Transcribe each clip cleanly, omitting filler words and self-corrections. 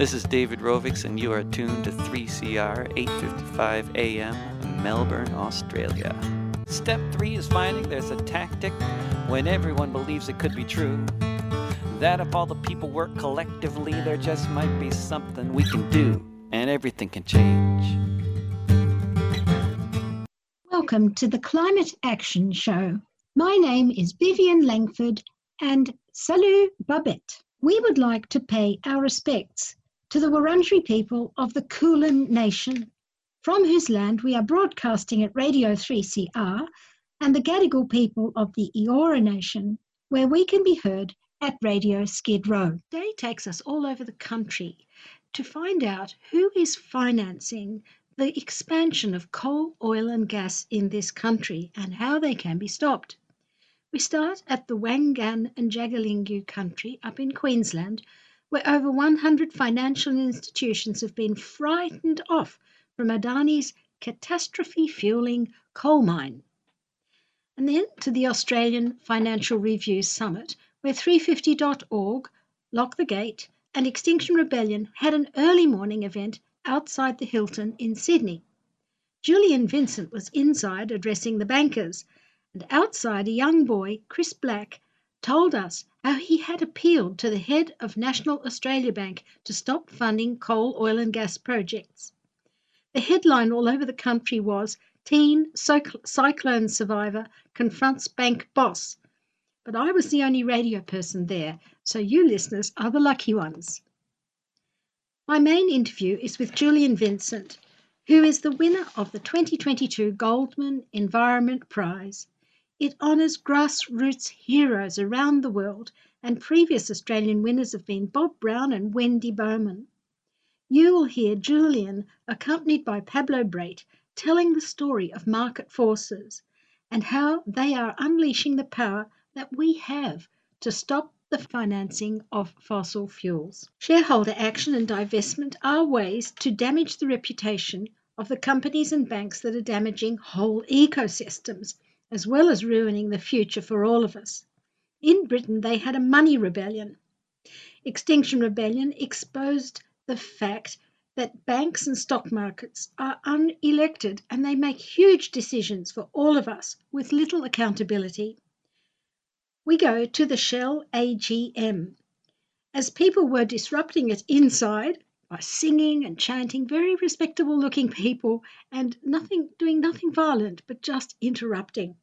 This is David Rovics, and you are tuned to 3CR, 8:55 a.m., Melbourne, Australia. Step 3 is finding there's a tactic when everyone believes it could be true. That if all the people work collectively, there just might be something we can do, and everything can change. Welcome to the Climate Action Show. My name is Vivian Langford, and salut Babette. We would like to pay our respects to the Wurundjeri people of the Kulin Nation, from whose land we are broadcasting at Radio 3CR, and the Gadigal people of the Eora Nation, where we can be heard at Radio Skid Row. Today takes us all over the country to find out who is financing the expansion of coal, oil and gas in this country and how they can be stopped. We start at the Wangan and Jagalingou country up in Queensland, where over 100 financial institutions have been frightened off from Adani's catastrophe-fueling coal mine. And then to the Australian Financial Review Summit, where 350.org, Lock the Gate and Extinction Rebellion had an early morning event outside the Hilton in Sydney. Julian Vincent was inside addressing the bankers, and outside a young boy, Chris Black, told us how he had appealed to the head of National Australia Bank to stop funding coal, oil and gas projects. The headline all over the country was, "Teen Cyclone Survivor Confronts Bank Boss." But I was the only radio person there, so you listeners are the lucky ones. My main interview is with Julian Vincent, who is the winner of the 2022 Goldman Environment Prize. It honours grassroots heroes around the world, and previous Australian winners have been Bob Brown and Wendy Bowman. You will hear Julian, accompanied by Pablo Brait, telling the story of Market Forces and how they are unleashing the power that we have to stop the financing of fossil fuels. Shareholder action and divestment are ways to damage the reputation of the companies and banks that are damaging whole ecosystems, as well as ruining the future for all of us. In Britain, they had a money rebellion. Extinction Rebellion exposed the fact that banks and stock markets are unelected and they make huge decisions for all of us with little accountability. We go to the Shell AGM. As people were disrupting it inside by singing and chanting, very respectable looking people and doing nothing violent but just interrupting.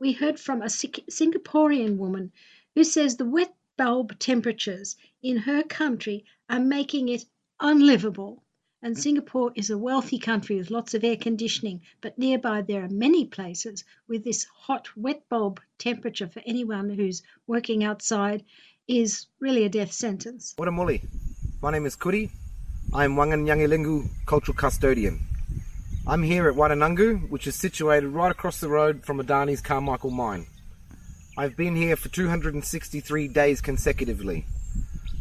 We heard from a Singaporean woman who says the wet bulb temperatures in her country are making it unlivable. And Singapore is a wealthy country with lots of air conditioning, but nearby there are many places with this hot, wet bulb temperature for anyone who's working outside is really a death sentence. Watamuli, my name is Kuri. I'm Wangan Jagalingou Cultural Custodian. I'm here at Waitanungu, which is situated right across the road from Adani's Carmichael Mine. I've been here for 263 days consecutively.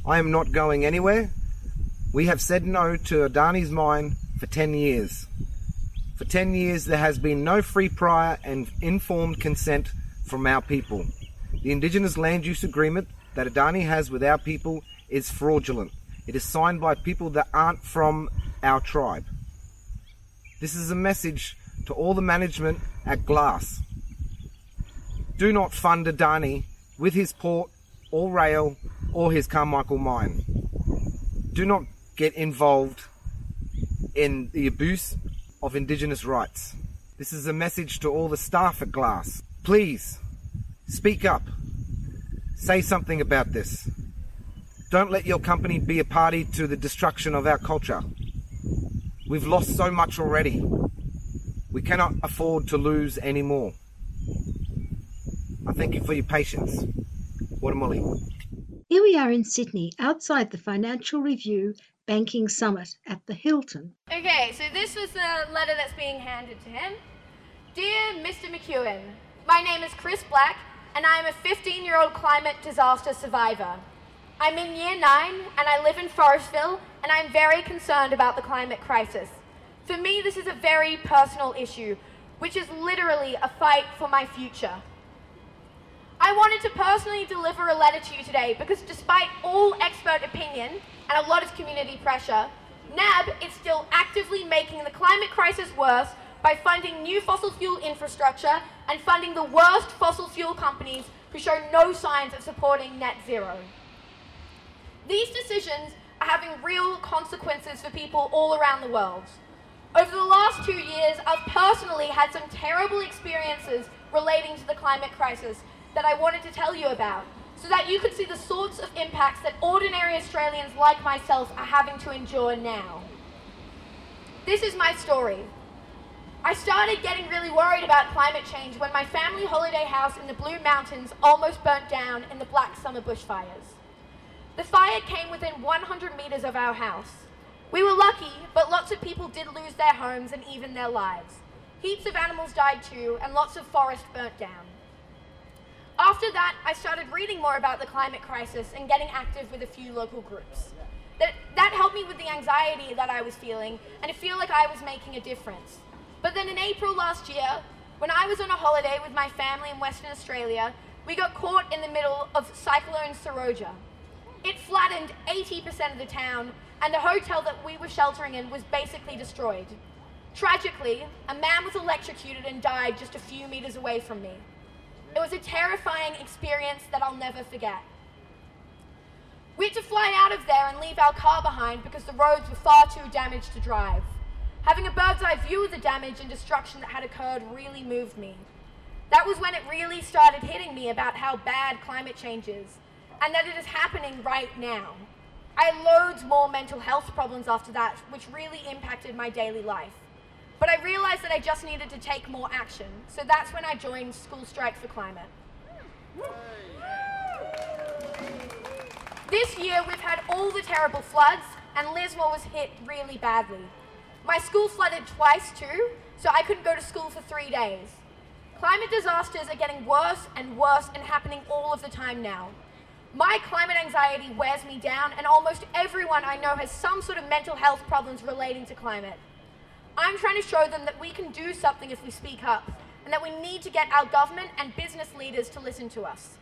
I am not going anywhere. We have said no to Adani's mine for 10 years. For 10 years there has been no free, prior and informed consent from our people. The Indigenous Land Use Agreement that Adani has with our people is fraudulent. It is signed by people that aren't from our tribe. This is a message to all the management at Glass. Do not fund Adani with his port or rail or his Carmichael mine. Do not get involved in the abuse of Indigenous rights. This is a message to all the staff at Glass. Please, speak up. Say something about this. Don't let your company be a party to the destruction of our culture. We've lost so much already. We cannot afford to lose any more. I thank you for your patience. Watamuli. Here we are in Sydney, outside the Financial Review Banking Summit at the Hilton. Okay, so this was the letter that's being handed to him. Dear Mr. McEwan, my name is Chris Black and I'm a 15-year-old climate disaster survivor. I'm in year 9 and I live in Forestville and I'm very concerned about the climate crisis. For me, this is a very personal issue, which is literally a fight for my future. I wanted to personally deliver a letter to you today because despite all expert opinion and a lot of community pressure, NAB is still actively making the climate crisis worse by funding new fossil fuel infrastructure and funding the worst fossil fuel companies who show no signs of supporting net zero. These decisions are having real consequences for people all around the world. Over the last 2 years, I've personally had some terrible experiences relating to the climate crisis that I wanted to tell you about, so that you could see the sorts of impacts that ordinary Australians like myself are having to endure now. This is my story. I started getting really worried about climate change when my family holiday house in the Blue Mountains almost burnt down in the Black Summer bushfires. The fire came within 100 metres of our house. We were lucky, but lots of people did lose their homes and even their lives. Heaps of animals died too, and lots of forest burnt down. After that, I started reading more about the climate crisis and getting active with a few local groups. That helped me with the anxiety that I was feeling and to feel like I was making a difference. But then in April last year, when I was on a holiday with my family in Western Australia, we got caught in the middle of Cyclone Seroja. It flattened 80% of the town, and the hotel that we were sheltering in was basically destroyed. Tragically, a man was electrocuted and died just a few meters away from me. It was a terrifying experience that I'll never forget. We had to fly out of there and leave our car behind because the roads were far too damaged to drive. Having a bird's eye view of the damage and destruction that had occurred really moved me. That was when it really started hitting me about how bad climate change is, and that it is happening right now. I had loads more mental health problems after that, which really impacted my daily life. But I realized that I just needed to take more action. So that's when I joined School Strike for Climate. This year, we've had all the terrible floods, and Lismore was hit really badly. My school flooded twice too, so I couldn't go to school for 3 days. Climate disasters are getting worse and worse and happening all of the time now. My climate anxiety wears me down, and almost everyone I know has some sort of mental health problems relating to climate. I'm trying to show them that we can do something if we speak up, and that we need to get our government and business leaders to listen to us.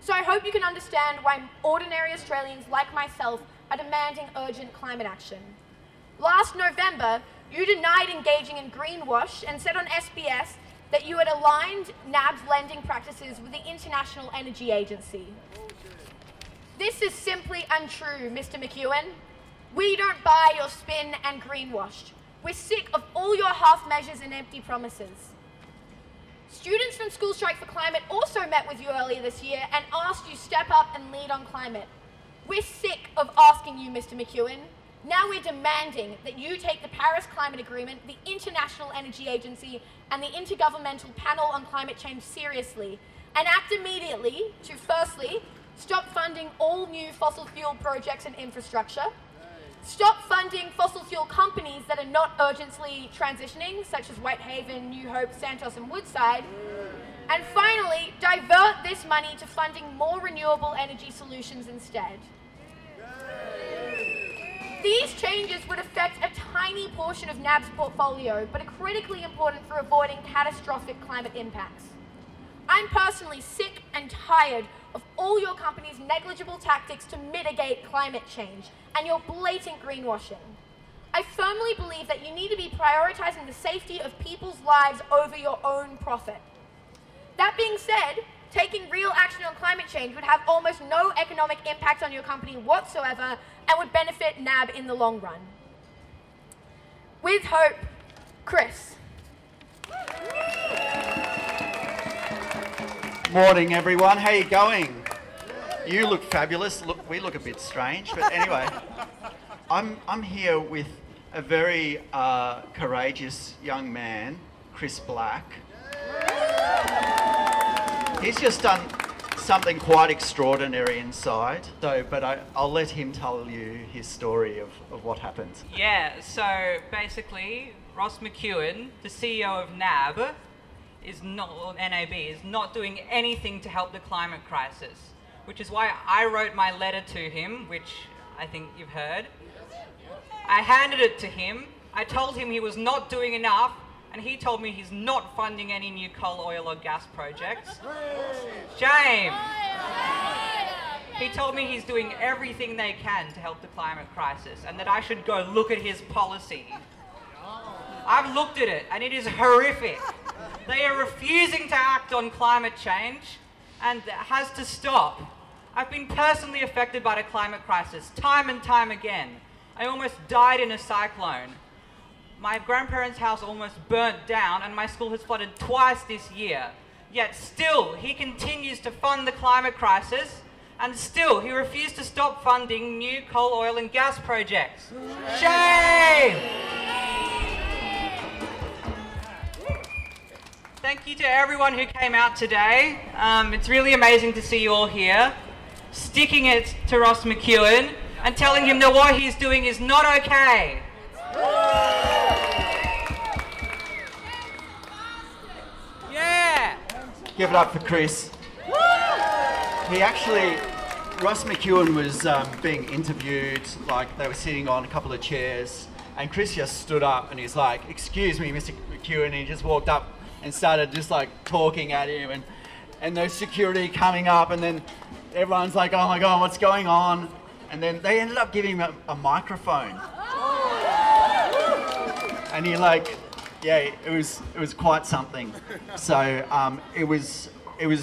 So I hope you can understand why ordinary Australians like myself are demanding urgent climate action. Last November, you denied engaging in greenwash and said on SBS that you had aligned NAB's lending practices with the International Energy Agency. This is simply untrue, Mr. McEwan. We don't buy your spin and greenwashed. We're sick of all your half measures and empty promises. Students from School Strike for Climate also met with you earlier this year and asked you step up and lead on climate. We're sick of asking you, Mr. McEwan. Now we're demanding that you take the Paris Climate Agreement, the International Energy Agency, and the Intergovernmental Panel on Climate Change seriously, and act immediately to, firstly, stop funding all new fossil fuel projects and infrastructure, stop funding fossil fuel companies that are not urgently transitioning, such as Whitehaven, New Hope, Santos, and Woodside, and finally, divert this money to funding more renewable energy solutions instead. These changes would affect a tiny portion of NAB's portfolio, but are critically important for avoiding catastrophic climate impacts. I'm personally sick and tired of all your company's negligible tactics to mitigate climate change and your blatant greenwashing. I firmly believe that you need to be prioritising the safety of people's lives over your own profit. That being said, taking real action on climate change would have almost no economic impact on your company whatsoever and would benefit NAB in the long run. With hope, Chris. Morning, everyone. How are you going? You look fabulous. Look, we look a bit strange, but anyway. I'm here with a very courageous young man, Chris Black. He's just done something quite extraordinary inside, but I'll let him tell you his story of what happened. Yeah, so basically, Ross McEwan, the CEO of NAB, is not doing anything to help the climate crisis, which is why I wrote my letter to him, which I think you've heard. I handed it to him. I told him he was not doing enough, and he told me he's not funding any new coal, oil or gas projects. James! He told me he's doing everything they can to help the climate crisis and that I should go look at his policy. I've looked at it and it is horrific. They are refusing to act on climate change and it has to stop. I've been personally affected by the climate crisis time and time again. I almost died in a cyclone. My grandparents' house almost burnt down and my school has flooded twice this year. Yet still, he continues to fund the climate crisis and still he refused to stop funding new coal, oil and gas projects. Shame! Thank you to everyone who came out today. It's really amazing to see you all here, sticking it to Ross McEwan and telling him that what he's doing is not okay. Yeah! Give it up for Chris. He actually, Ross McEwan was being interviewed, like they were sitting on a couple of chairs, and Chris just stood up and he's like, "Excuse me, Mr. McEwan," and he just walked up and started just like talking at him and there's security coming up and then everyone's like, "Oh my God, what's going on?" And then they ended up giving him a microphone. And he like, yeah, it was quite something. So it was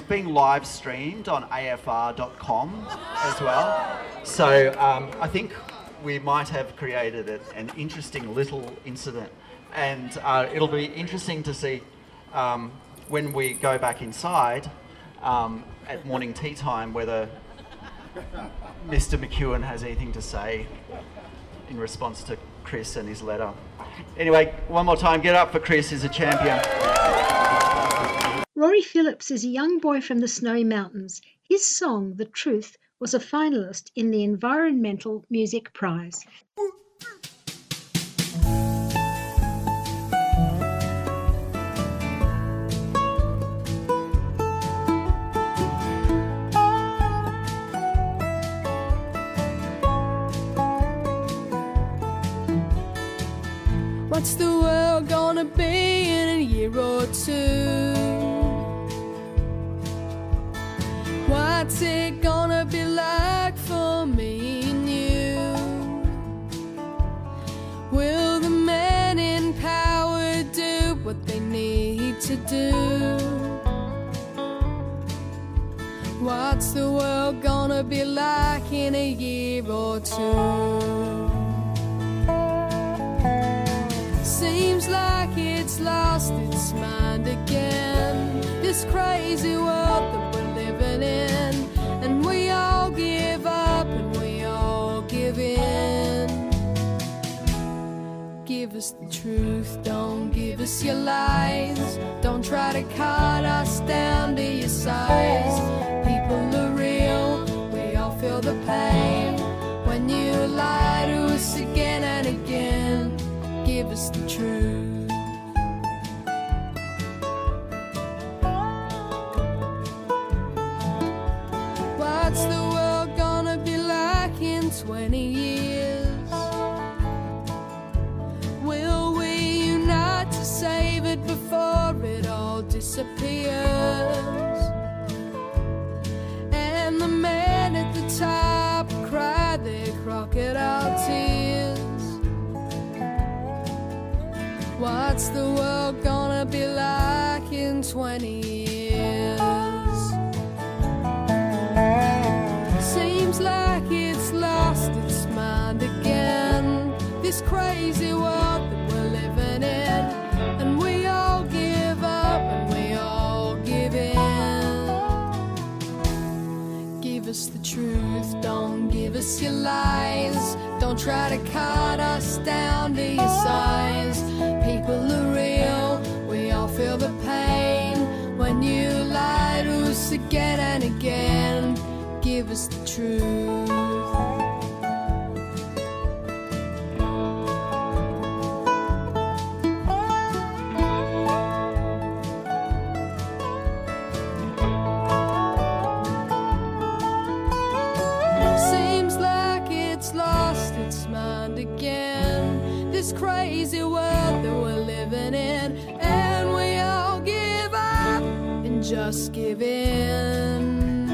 being live streamed on afr.com as well. So I think we might have created an interesting little incident and it'll be interesting to see when we go back inside at morning tea time whether Mr. McEwan has anything to say in response to Chris and his letter. Anyway, one more time, get up for Chris, he's a champion. Rory Phillips is a young boy from the Snowy Mountains. His song, The Truth, was a finalist in the Environmental Music Prize. What's the world gonna be in a year or two? What's it gonna be like for me and you? Will the men in power do what they need to do? What's the world gonna be like in a year or two? Seems like it's lost its mind again, this crazy world that we're living in, and we all give up and we all give in. Give us the truth, don't give us your lies, don't try to cut us down to your size. People are real, we all feel the pain when you lie to us again and again. Give us the truth. What's the world gonna be like in 20 years? Will we unite to save it before it all disappears? And the men at the top cry their crocodile tears. What's the world gonna be like in 20 years? Seems like it's lost its mind again, this crazy world that we're living in, and we all give up and we all give in. Give us the truth, don't give us your lies, don't try to cut us down to your size. People are real, we all feel the pain when you lie to us again and again. Give us the truth. Crazy world that we're living in. just give in.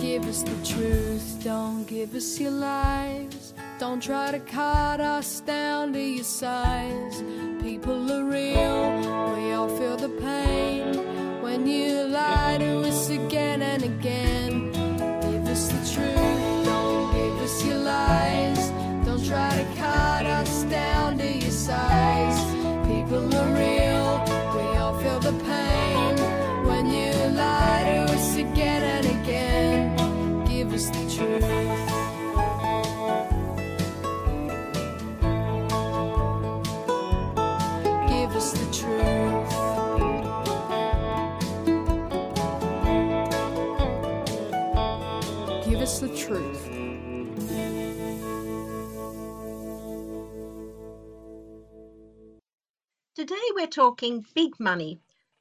Give us the truth, don't give us your lies. Don't try to cut us down to your size. People are real, we all feel the pain when you lie to us again and again. Give us the truth, don't give us your lies. Don't try to cut us down to your size. People are real, we all feel the pain when you lie to us again and again. Give us the truth. The truth. Today we're talking big money,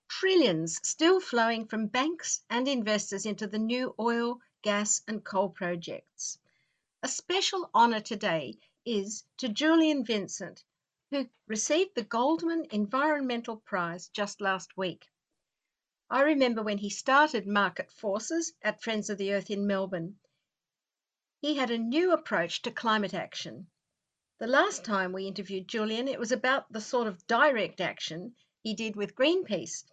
trillions still flowing from banks and investors into the new oil, gas and coal projects. A special honour today is to Julian Vincent, who received the Goldman Environmental Prize just last week. I remember when he started Market Forces at Friends of the Earth in Melbourne. He had a new approach to climate action. The last time we interviewed Julian, it was about the sort of direct action he did with Greenpeace.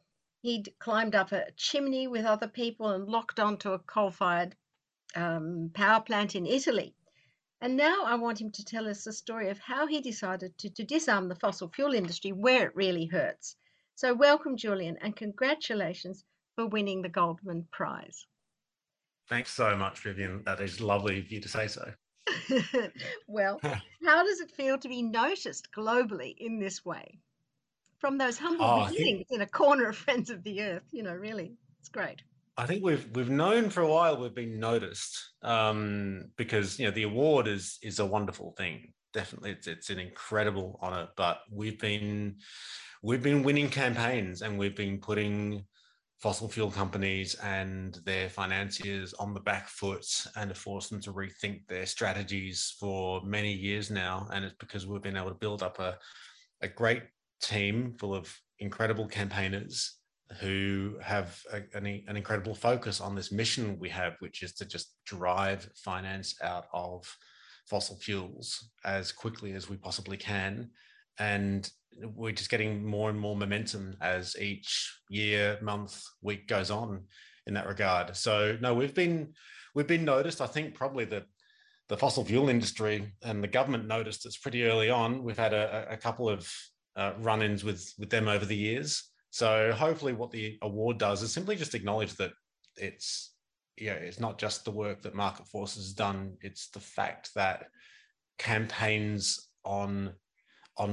He'd climbed up a chimney with other people and locked onto a coal-fired power plant in Italy. And now I want him to tell us the story of how he decided to disarm the fossil fuel industry where it really hurts. So welcome, Julian, and congratulations for winning the Goldman Prize. Thanks so much, Vivian. That is lovely of you to say so. Well, how does it feel to be noticed globally in this way? From those humble beginnings in a corner of Friends of the Earth, you know, really, it's great. I think we've known for a while we've been noticed because, you know, the award is a wonderful thing. Definitely, it's an incredible honour, but we've been winning campaigns and we've been putting fossil fuel companies and their financiers on the back foot and to force them to rethink their strategies for many years now. And it's because we've been able to build up a great team full of incredible campaigners who have an incredible focus on this mission we have, which is to just drive finance out of fossil fuels as quickly as we possibly can. And we're just getting more and more momentum as each year, month, week goes on in that regard. So no, we've been noticed. I think probably the fossil fuel industry and the government noticed us pretty early on. We've had a couple of run-ins with them over the years. So hopefully what the award does is simply just acknowledge that it's not just the work that Market Forces has done. It's the fact that campaigns on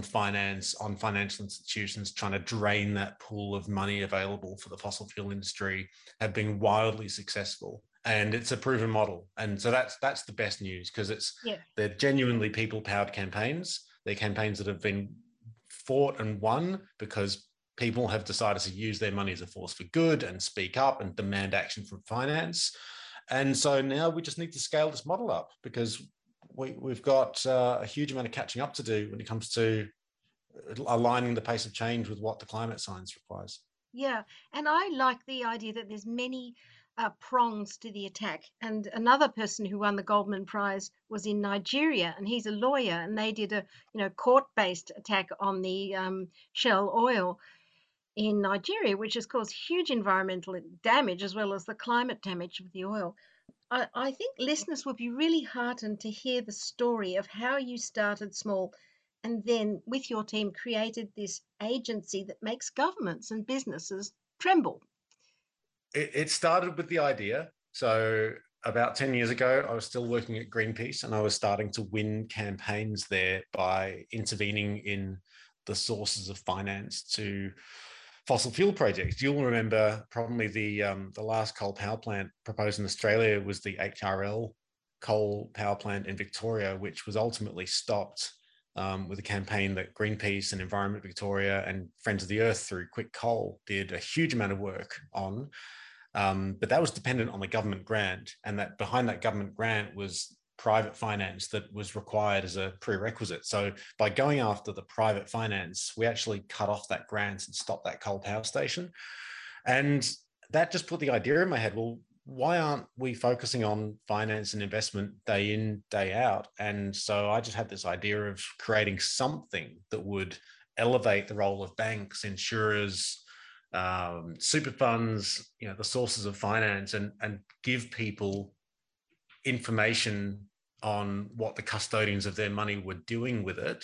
finance, on financial institutions trying to drain that pool of money available for the fossil fuel industry have been wildly successful. And it's a proven model. And so that's the best news, because they're genuinely people-powered campaigns. They're campaigns that have been fought and won because people have decided to use their money as a force for good and speak up and demand action from finance. And so now we just need to scale this model up, because we've got a huge amount of catching up to do when it comes to aligning the pace of change with what the climate science requires. Yeah, and I like the idea that there's many prongs to the attack. And another person who won the Goldman Prize was in Nigeria, and he's a lawyer, and they did a court-based attack on the Shell oil in Nigeria, which has caused huge environmental damage as well as the climate damage of the oil. I think listeners would be really heartened to hear the story of how you started small and then with your team created this agency that makes governments and businesses tremble. It started with the idea. So about 10 years ago, I was still working at Greenpeace and I was starting to win campaigns there by intervening in the sources of finance to fossil fuel projects. You'll remember probably the last coal power plant proposed in Australia was the HRL coal power plant in Victoria, which was ultimately stopped with a campaign that Greenpeace and Environment Victoria and Friends of the Earth through Quick Coal did a huge amount of work on. But that was dependent on the government grant, and that behind that government grant was private finance that was required as a prerequisite. So by going after the private finance, we actually cut off that grant and stopped that coal power station. And that just put the idea in my head, well, why aren't we focusing on finance and investment day in, day out? And so I just had this idea of creating something that would elevate the role of banks, insurers, super funds, you know, the sources of finance, and give people information on what the custodians of their money were doing with it,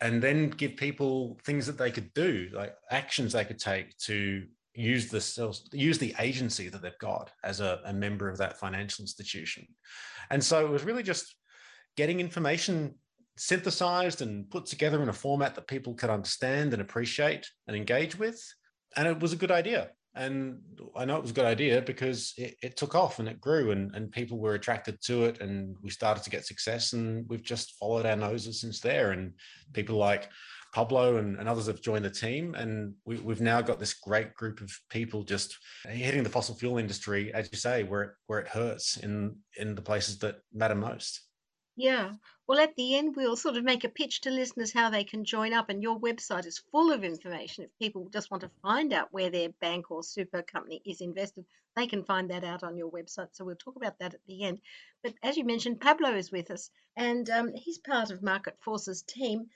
and then give people things that they could do, like actions they could take to use the agency that they've got as a member of that financial institution. And so it was really just getting information synthesized and put together in a format that people could understand and appreciate and engage with. And it was a good idea. And I know it was a good idea because it took off and it grew, and people were attracted to it, and we started to get success, and we've just followed our noses since there. And people like Pablo and others have joined the team, and we've now got this great group of people just hitting the fossil fuel industry, as you say, where it hurts, in the places that matter most. Yeah. Well, at the end, we'll sort of make a pitch to listeners how they can join up, and your website is full of information. If people just want to find out where their bank or super company is invested, they can find that out on your website. So we'll talk about that at the end. But as you mentioned, Pablo is with us, and he's part of Market Forces team,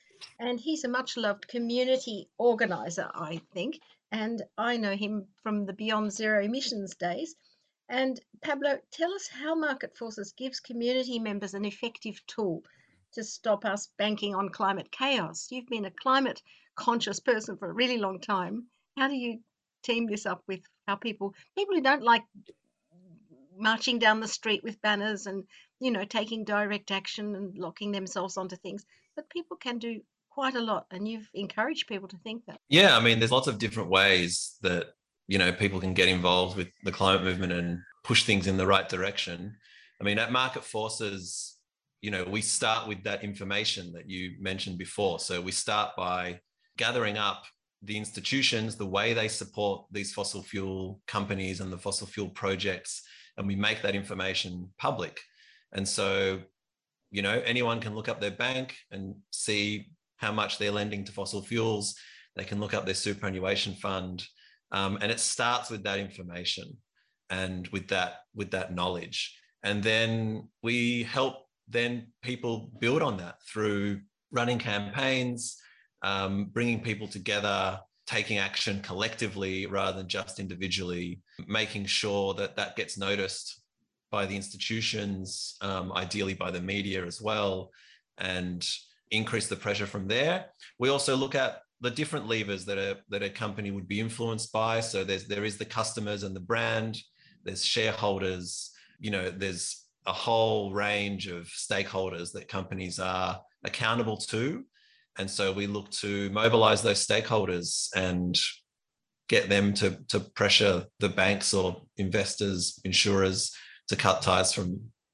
and he's a much-loved community organiser, I think, and I know him from the Beyond Zero Emissions days. And Pablo, tell us how Market Forces gives community members an effective tool to stop us banking on climate chaos. You've been a climate conscious person for a really long time. How do you team this up with how people who don't like marching down the street with banners and, you know, taking direct action and locking themselves onto things, but people can do quite a lot, and you've encouraged people to think that. Yeah, I mean, there's lots of different ways that, you know, people can get involved with the climate movement and push things in the right direction. I mean, at Market Forces, you know, we start with that information that you mentioned before. So we start by gathering up the institutions, the way they support these fossil fuel companies and the fossil fuel projects, and we make that information public. And so, you know, anyone can look up their bank and see how much they're lending to fossil fuels. They can look up their superannuation fund. And it starts with that information and with that knowledge. And then we help then people build on that through running campaigns, bringing people together, taking action collectively rather than just individually, making sure that gets noticed by the institutions, ideally by the media as well, and increase the pressure from there. We also look at the different levers that a company would be influenced by. So there is the customers and the brand, there's shareholders, you know, there's a whole range of stakeholders that companies are accountable to. And so we look to mobilize those stakeholders and get them to pressure the banks or investors, insurers to cut ties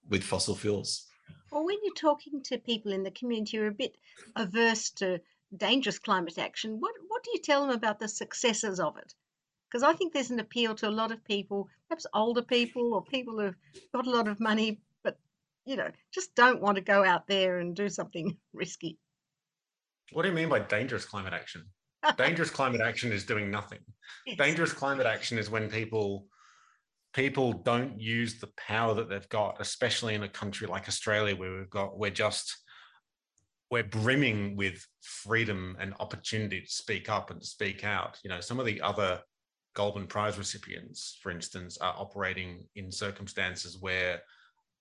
with fossil fuels. Well, when you're talking to people in the community who are a bit averse to dangerous climate action, what do you tell them about the successes of it? Because I think there's an appeal to a lot of people, perhaps older people or people who've got a lot of money, but, you know, just don't want to go out there and do something risky. What do you mean by dangerous climate action? Dangerous climate action is doing nothing. Yes. Dangerous climate action is when people don't use the power that they've got, especially in a country like Australia where we're brimming with freedom and opportunity to speak up and to speak out. You know, some of the other Goldman Prize recipients, for instance, are operating in circumstances where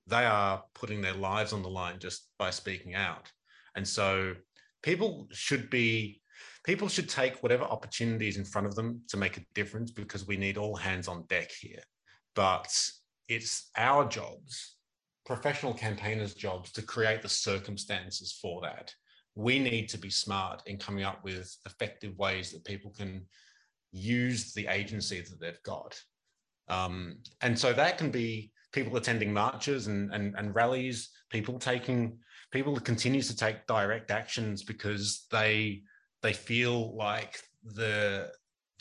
they are putting their lives on the line just by speaking out. And so people should take whatever opportunities in front of them to make a difference, because we need all hands on deck here. But it's our jobs, professional campaigners' jobs, to create the circumstances for that. We need to be smart in coming up with effective ways that people can use the agency that they've got. And so that can be people attending marches and rallies, people that continues to take direct actions because they feel like the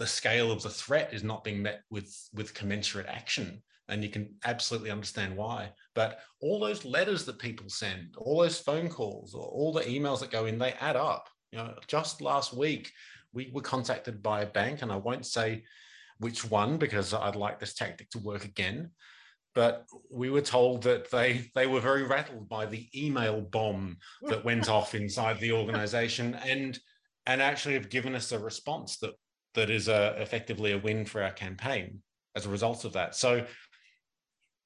scale of the threat is not being met with commensurate action. And you can absolutely understand why. But all those letters that people send, all those phone calls, or all the emails that go in, they add up. You know, just last week, we were contacted by a bank, and I won't say which one, because I'd like this tactic to work again. But we were told that they were very rattled by the email bomb that went off inside the organization, and actually have given us a response that is effectively a win for our campaign as a result of that. So,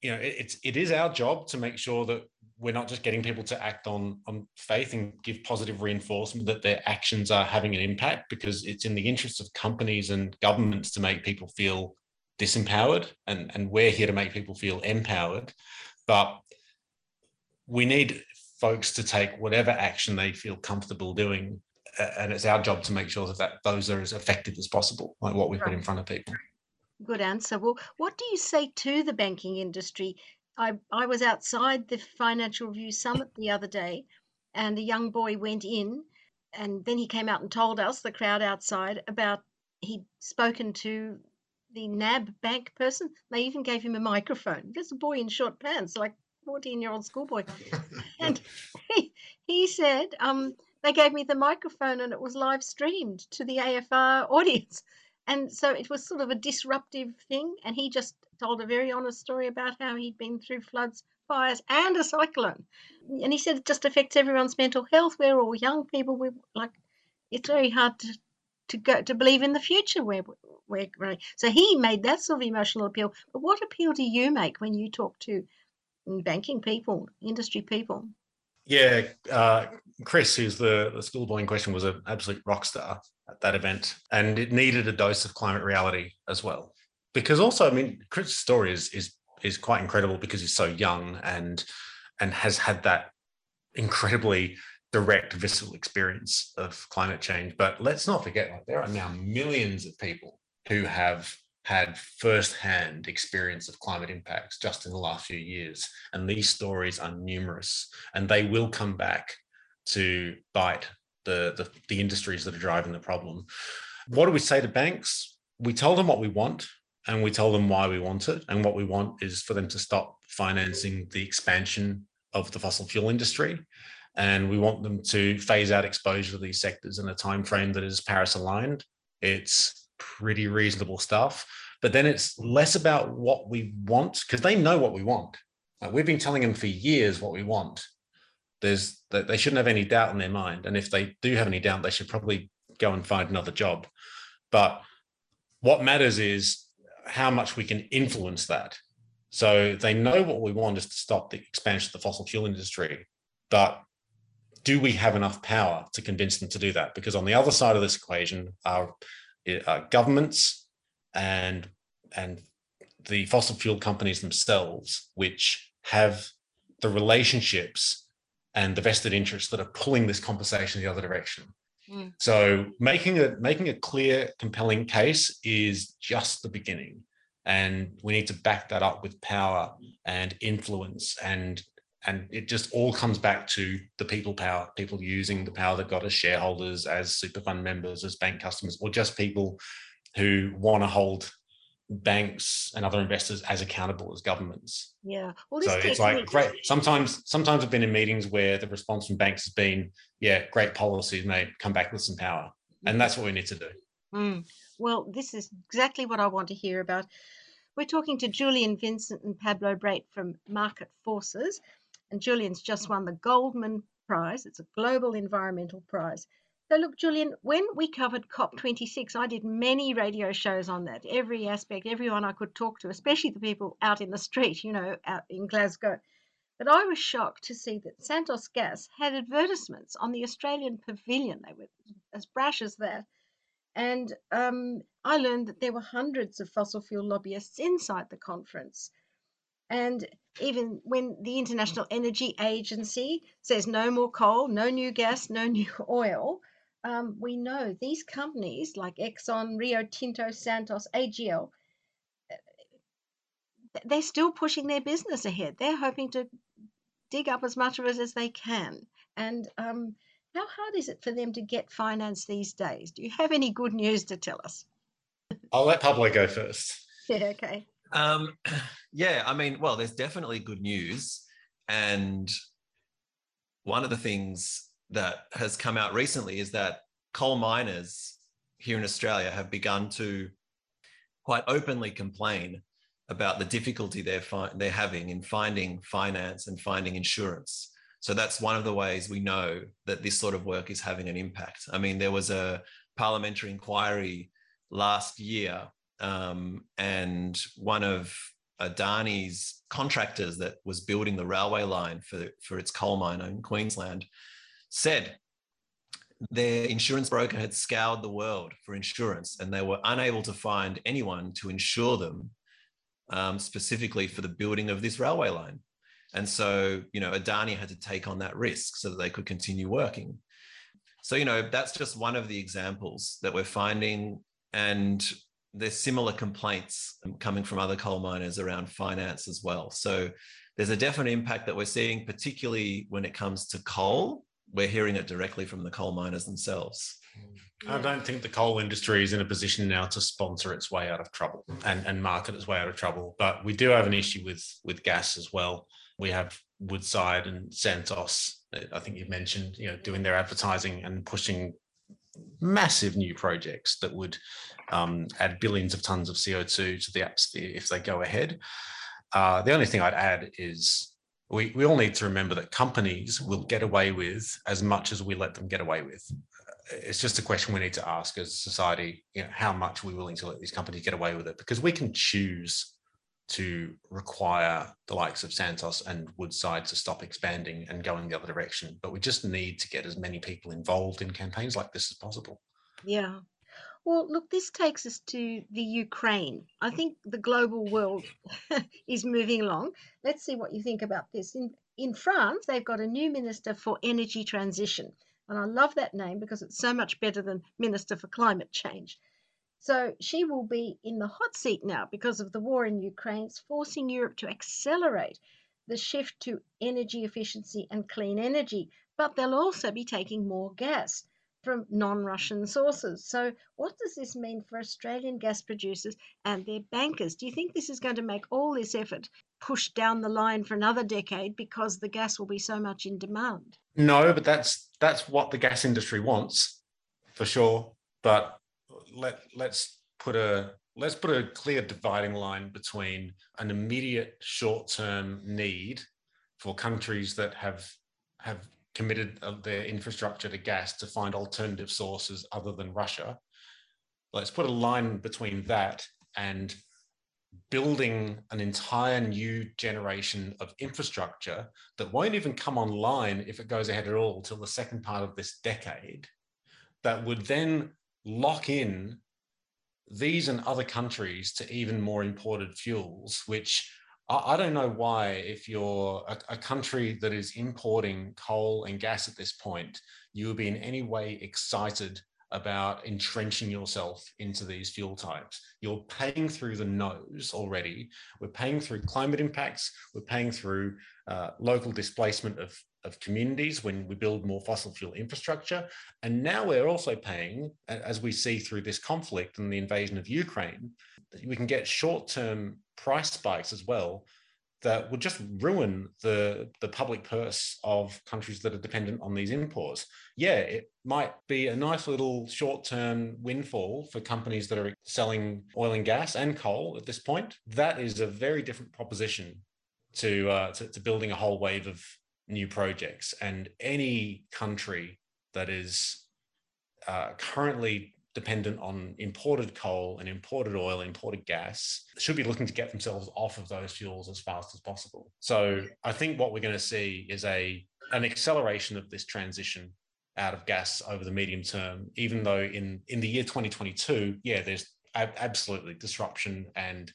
you know, it is our job to make sure that we're not just getting people to act on faith and give positive reinforcement that their actions are having an impact, because it's in the interests of companies and governments to make people feel disempowered, and we're here to make people feel empowered. But we need folks to take whatever action they feel comfortable doing, and it's our job to make sure that those are as effective as possible, like what we put in front of people. Good answer. Well, what do you say to the banking industry? I was outside the Financial Review Summit the other day, and a young boy went in, and then he came out and told us, the crowd outside, about he'd spoken to the NAB bank person. They even gave him a microphone. There's a boy in short pants, like 14-year-old schoolboy. And he said, they gave me the microphone and it was live streamed to the AFR audience. And so it was sort of a disruptive thing. And he just told a very honest story about how he'd been through floods, fires, and a cyclone. And he said it just affects everyone's mental health. We're all young people. We're like, it's very hard to believe in the future. So he made that sort of emotional appeal. But what appeal do you make when you talk to banking people, industry people? Yeah, Chris, who's the schoolboy in question, was an absolute rock star at that event, and it needed a dose of climate reality as well. Because also, I mean, Chris's story is quite incredible because he's so young and has had that incredibly direct visceral experience of climate change. But let's not forget, like, there are now millions of people who have had firsthand experience of climate impacts just in the last few years. And these stories are numerous, and they will come back to bite the industries that are driving the problem. What do we say to banks? We tell them what we want, and we tell them why we want it. And what we want is for them to stop financing the expansion of the fossil fuel industry. And we want them to phase out exposure to these sectors in a time frame that is Paris aligned. It's pretty reasonable stuff. But then it's less about what we want, because they know what we want. Like, we've been telling them for years what we want. They shouldn't have any doubt in their mind. And if they do have any doubt, they should probably go and find another job. But what matters is how much we can influence that. So they know what we want is to stop the expansion of the fossil fuel industry, but do we have enough power to convince them to do that? Because on the other side of this equation are governments and the fossil fuel companies themselves, which have the relationships and the vested interests that are pulling this conversation in the other direction. Mm. So making a clear, compelling case is just the beginning. And we need to back that up with power and influence, and it just all comes back to the people power, people using the power they've got as shareholders, as super fund members, as bank customers, or just people who want to hold banks and other investors as accountable as governments. Yeah. Well, so it's like, great. Sometimes I've been in meetings where the response from banks has been, yeah, great policies, mate, come back with some power. And that's what we need to do. Mm. Well, this is exactly what I want to hear about. We're talking to Julian Vincent and Pablo Brait from Market Forces. And Julian's just won the Goldman Prize. It's a global environmental prize. So look, Julian, when we covered COP26, I did many radio shows on that, every aspect, everyone I could talk to, especially the people out in the street, you know, out in Glasgow. But I was shocked to see that Santos Gas had advertisements on the Australian pavilion. They were as brash as that. And I learned that there were hundreds of fossil fuel lobbyists inside the conference. And even when the International Energy Agency says no more coal, no new gas, no new oil, we know these companies like Exxon, Rio Tinto, Santos, AGL, they're still pushing their business ahead. They're hoping to dig up as much of it as they can. And how hard is it for them to get finance these days? Do you have any good news to tell us? I'll let Pablo go first. Yeah, okay. I mean, well, there's definitely good news. And one of the things that has come out recently is that coal miners here in Australia have begun to quite openly complain about the difficulty they're having in finding finance and finding insurance. So that's one of the ways we know that this sort of work is having an impact. I mean, there was a parliamentary inquiry last year, and one of Adani's contractors that was building the railway line for its coal mine in Queensland said their insurance broker had scoured the world for insurance and they were unable to find anyone to insure them specifically for the building of this railway line. And so, you know, Adani had to take on that risk so that they could continue working. So, you know, that's just one of the examples that we're finding. And there's similar complaints coming from other coal miners around finance as well. So there's a definite impact that we're seeing, particularly when it comes to coal. We're hearing it directly from the coal miners themselves. I don't think the coal industry is in a position now to sponsor its way out of trouble and market its way out of trouble. But we do have an issue with gas as well. We have Woodside and Santos, I think you mentioned, you know, doing their advertising and pushing massive new projects that would add billions of tons of CO2 to the atmosphere if they go ahead. The only thing I'd add is we all need to remember that companies will get away with as much as we let them get away with. It's just a question we need to ask as a society, you know, how much we're willing to let these companies get away with it, because we can choose to require the likes of Santos and Woodside to stop expanding and going the other direction. But we just need to get as many people involved in campaigns like this as possible. Yeah. Well, look, this takes us to the Ukraine. I think the global world is moving along. Let's see what you think about this. In France, they've got a new Minister for Energy Transition. And I love that name because it's so much better than Minister for Climate Change. So she will be in the hot seat now because of the war in Ukraine. It's forcing Europe to accelerate the shift to energy efficiency and clean energy. But they'll also be taking more gas from non-Russian sources. So what does this mean for Australian gas producers and their bankers? Do you think this is going to make all this effort pushed down the line for another decade because the gas will be so much in demand? No, but that's what the gas industry wants, for sure. But let's put a clear dividing line between an immediate short-term need for countries that have committed their infrastructure to gas to find alternative sources other than Russia. Let's put a line between that and building an entire new generation of infrastructure that won't even come online, if it goes ahead at all, till the second part of this decade, that would then lock in these and other countries to even more imported fuels, which I don't know why, if you're a country that is importing coal and gas at this point, you would be in any way excited about entrenching yourself into these fuel types. You're paying through the nose already. We're paying through climate impacts. We're paying through local displacement of communities when we build more fossil fuel infrastructure. And now we're also paying, as we see through this conflict and the invasion of Ukraine, we can get short-term price spikes as well that will just ruin the public purse of countries that are dependent on these imports. Yeah, it might be a nice little short-term windfall for companies that are selling oil and gas and coal at this point. That is a very different proposition to building a whole wave of new projects. And any country that is currently dependent on imported coal and imported oil, imported gas, should be looking to get themselves off of those fuels as fast as possible. So I think what we're going to see is an acceleration of this transition out of gas over the medium term, even though in the year 2022, yeah, there's absolutely disruption and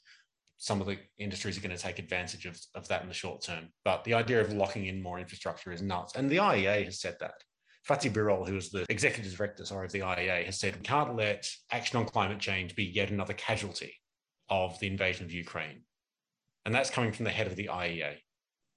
some of the industries are going to take advantage of that in the short term. But the idea of locking in more infrastructure is nuts. And the IEA has said that. Fatih Birol, who is the executive director, of the IEA, has said we can't let action on climate change be yet another casualty of the invasion of Ukraine. And that's coming from the head of the IEA.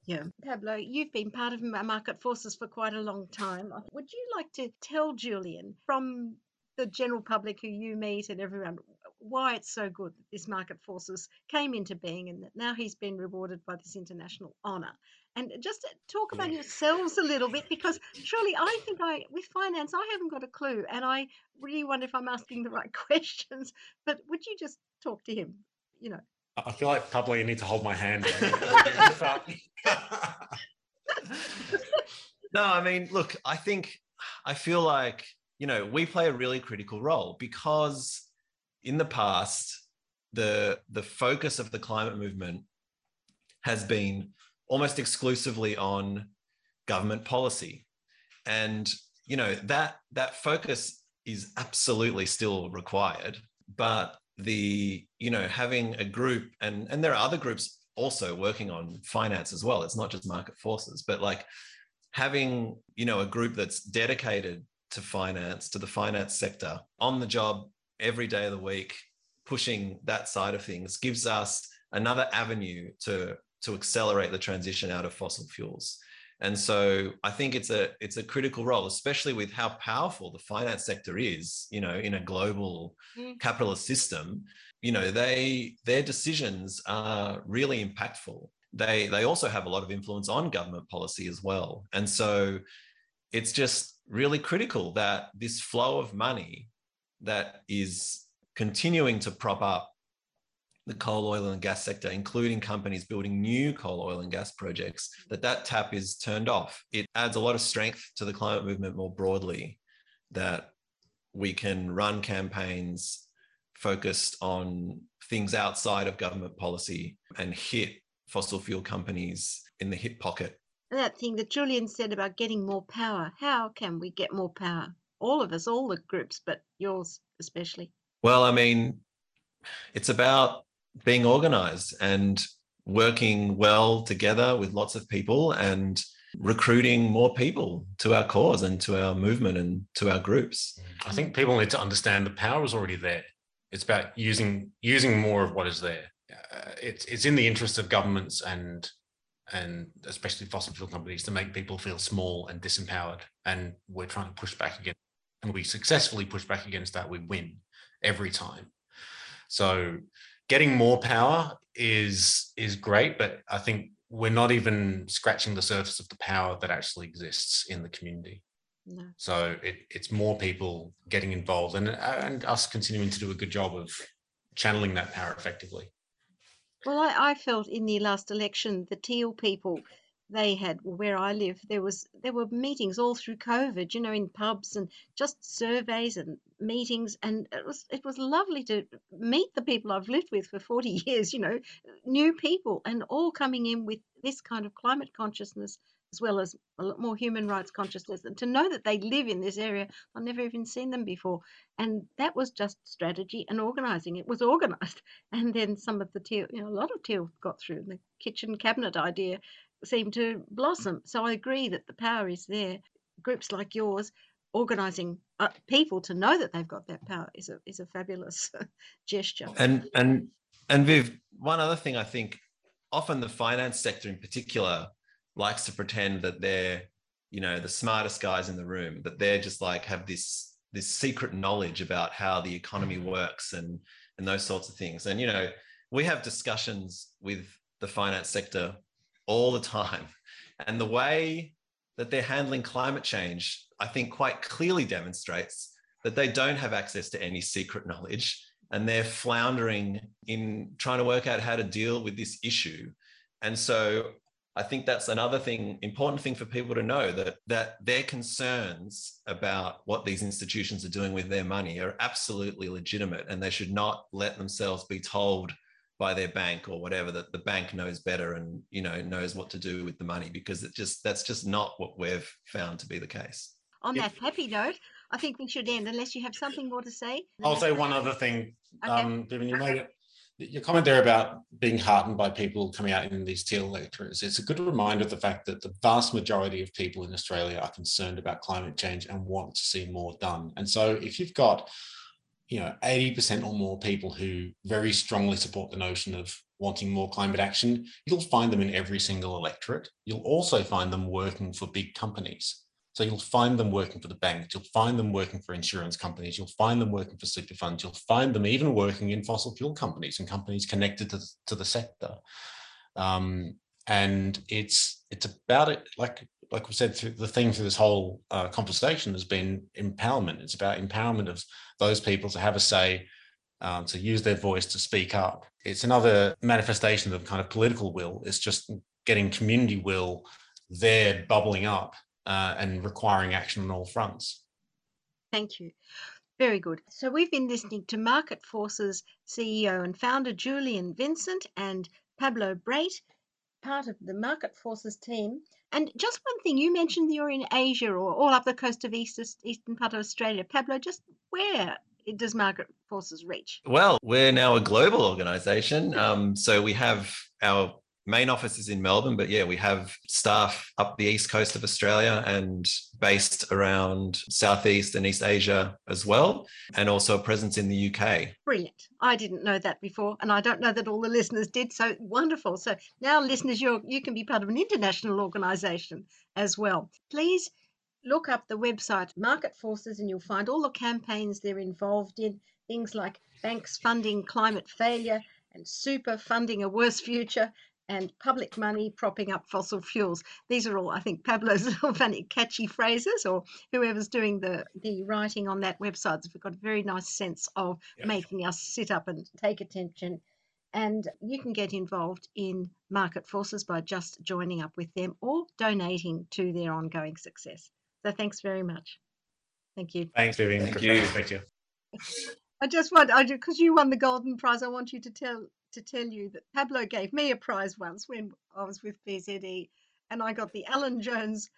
Yeah. Pablo, you've been part of Market Forces for quite a long time. Would you like to tell Julian, from the general public who you meet and everyone, why it's so good that this Market Forces came into being and that now he's been rewarded by this international honour? And just talk about yourselves a little bit, because truly I think with finance, I haven't got a clue. And I really wonder if I'm asking the right questions. But would you just talk to him, you know. I feel like probably you need to hold my hand. No, I mean, look, I feel like, you know, we play a really critical role because in the past, the focus of the climate movement has been almost exclusively on government policy. And, you know, that focus is absolutely still required, but the, you know, having a group, and there are other groups also working on finance as well. It's not just Market Forces, but like having, you know, a group that's dedicated to finance, to the finance sector, on the job every day of the week, pushing that side of things gives us another avenue to accelerate the transition out of fossil fuels. And so I think it's a critical role, especially with how powerful the finance sector is, you know, in a global capitalist system. You know, their decisions are really impactful. They also have a lot of influence on government policy as well. And so it's just really critical that this flow of money that is continuing to prop up the coal, oil and gas sector, including companies building new coal, oil and gas projects, that tap is turned off. It adds a lot of strength to the climate movement more broadly, that we can run campaigns focused on things outside of government policy and hit fossil fuel companies in the hip pocket. And that thing that Julian said about getting more power, how can we get more power? All of us, all the groups, but yours especially. Well, I mean, it's about being organised and working well together with lots of people and recruiting more people to our cause and to our movement and to our groups. I think people need to understand the power is already there. It's about using more of what is there. It's in the interest of governments and especially fossil fuel companies to make people feel small and disempowered. And we're trying to push back against, and we successfully push back against that. We win every time. So getting more power is great, but I think we're not even scratching the surface of the power that actually exists in the community. No. So it's more people getting involved and us continuing to do a good job of channeling that power effectively. Well, I felt in the last election, the Teal people, they had, where I live, there were meetings all through COVID, you know, in pubs and just surveys and meetings, and it was lovely to meet the people I've lived with for 40 years, you know, new people, and all coming in with this kind of climate consciousness as well as a lot more human rights consciousness, and to know that they live in this area. I've never even seen them before, and that was just strategy and organising. It was organised, and then some of the Teal, you know, a lot of Teal got through, and the kitchen cabinet idea seem to blossom. So I agree that the power is there. Groups like yours organising people to know that they've got that power is a fabulous gesture. And Viv, one other thing, I think often the finance sector in particular likes to pretend that they're, you know, the smartest guys in the room, that they're just like have this secret knowledge about how the economy works and those sorts of things. And, you know, we have discussions with the finance sector all the time. And the way that they're handling climate change, I think quite clearly demonstrates that they don't have access to any secret knowledge, and they're floundering in trying to work out how to deal with this issue. And so I think that's another thing, important thing for people to know, that their concerns about what these institutions are doing with their money are absolutely legitimate, and they should not let themselves be told by their bank or whatever that the bank knows better and, you know, knows what to do with the money, because that's just not what we've found to be the case. On that happy note, I think we should end, unless you have something more to say. I'll say one other thing. Okay. Vivian, you made your comment there about being heartened by people coming out in these Teal lectures. It's a good reminder of the fact that the vast majority of people in Australia are concerned about climate change and want to see more done. And so if you've got, you know, 80% or more people who very strongly support the notion of wanting more climate action, you'll find them in every single electorate. You'll also find them working for big companies. So you'll find them working for the banks, you'll find them working for insurance companies, you'll find them working for super funds, you'll find them even working in fossil fuel companies and companies connected to the sector. And it's about it, like we said, through the theme through this whole conversation has been empowerment. It's about empowerment of those people to have a say, to use their voice, to speak up. It's another manifestation of kind of political will. It's just getting community will there bubbling up and requiring action on all fronts. Thank you. Very good. So we've been listening to Market Forces CEO and founder Julian Vincent and Pablo Brait, part of the Market Forces team. And just one thing, you mentioned you're in Asia or all up the coast of eastern part of Australia. Pablo, just where does Market Forces reach? Well, we're now a global organisation. So we have our main office is in Melbourne, but yeah, we have staff up the east coast of Australia and based around Southeast and East Asia as well, and also a presence in the UK. Brilliant. I didn't know that before, and I don't know that all the listeners did, so wonderful. So now, listeners, you can be part of an international organisation as well. Please look up the website Market Forces and you'll find all the campaigns they're involved in, things like banks funding climate failure and super funding a worse future, and public money propping up fossil fuels. These are all, I think, Pablo's little funny catchy phrases, or whoever's doing the writing on that website has got a very nice sense of making us sit up and take attention. And you can get involved in Market Forces by just joining up with them or donating to their ongoing success. So thanks very much. Thank you. Thanks, Vivian. Thank you. I just want, because you won the Golden Prize, I want you to tell you that Pablo gave me a prize once when I was with BZE, and I got the Alan Jones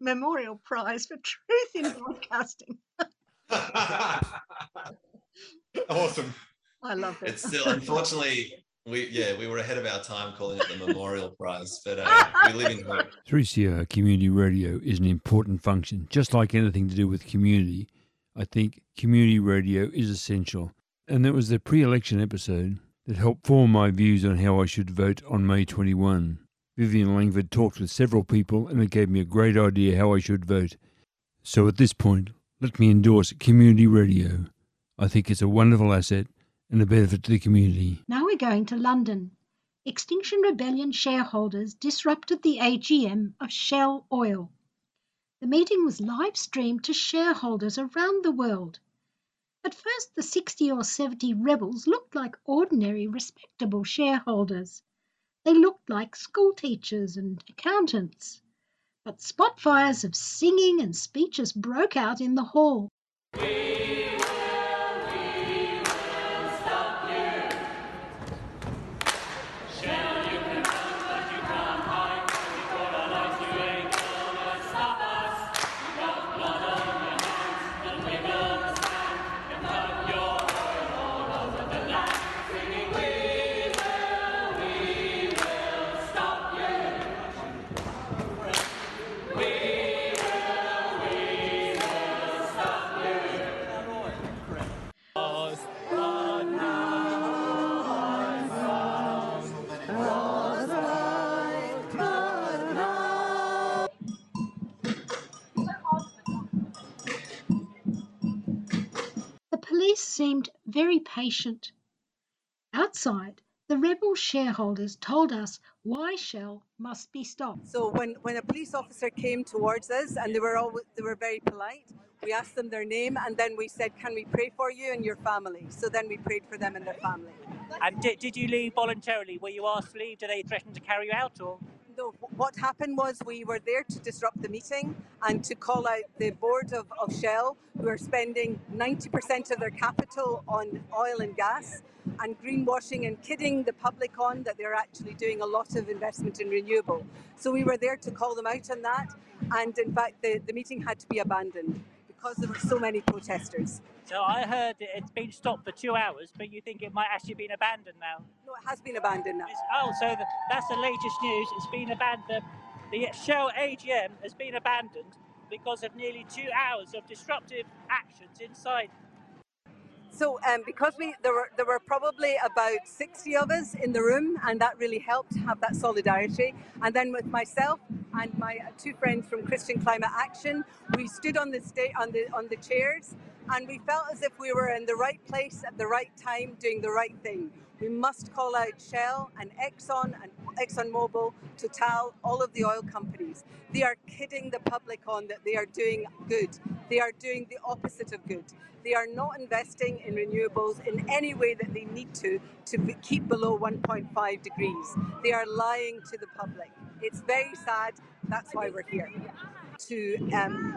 Memorial Prize for Truth in Broadcasting. Awesome. I love it. It's still, unfortunately, we were ahead of our time calling it the Memorial Prize, but we live in hope. 3CR Community Radio is an important function, just like anything to do with community. I think community radio is essential, and that was the pre-election episode that helped form my views on how I should vote on May 21. Vivian Langford talked with several people and it gave me a great idea how I should vote. So at this point, let me endorse community radio. I think it's a wonderful asset and a benefit to the community. Now we're going to London. Extinction Rebellion shareholders disrupted the AGM of Shell Oil. The meeting was live streamed to shareholders around the world. At first, the 60 or 70 rebels looked like ordinary, respectable shareholders. They looked like school teachers and accountants. But spotfires of singing and speeches broke out in the hall. We will stop you. Shall you confront that you can't hide? You've got our lives, you ain't gonna stop us. You've got blood on your hands, and we will stand. Seemed very patient. Outside, the rebel shareholders told us why Shell must be stopped. So when a police officer came towards us, and they were very polite, we asked them their name, and then we said, "Can we pray for you and your family?" So then we prayed for them and their family. And did you leave voluntarily? Were you asked to leave? Did they threaten to carry you out, or? No, what happened was we were there to disrupt the meeting and to call out the board of Shell, who are spending 90% of their capital on oil and gas and greenwashing and kidding the public on that they're actually doing a lot of investment in renewable. So we were there to call them out on that, and in fact the meeting had to be abandoned because there were so many protesters. So I heard it's been stopped for 2 hours, but you think it might actually have been abandoned now? No, it has been abandoned now. So that's the latest news. It's been abandoned. The Shell AGM has been abandoned because of nearly 2 hours of disruptive actions inside. So because there were probably about 60 of us in the room, and that really helped to have that solidarity. And then with myself and my two friends from Christian Climate Action, we stood on the chairs. And we felt as if we were in the right place at the right time doing the right thing. We must call out Shell and Exxon and ExxonMobil, Total, all of the oil companies. They are kidding the public on that they are doing good. They are doing the opposite of good. They are not investing in renewables in any way that they need to keep below 1.5 degrees. They are lying to the public. It's very sad. That's why we're here. To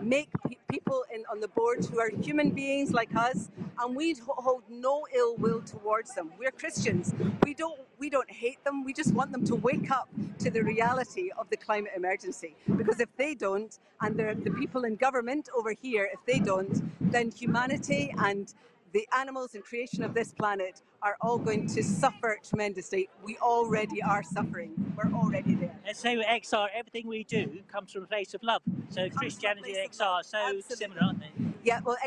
make people on the board who are human beings like us, and we hold no ill will towards them. We're Christians. We don't hate them. We just want them to wake up to the reality of the climate emergency. Because if they don't, and the people in government over here, if they don't, then humanity and the animals and creation of this planet are all going to suffer tremendously. We already are suffering. We're already there. And so XR, everything we do comes from a place of love. So Christianity and XR are so absolutely similar, aren't they? Yeah, well,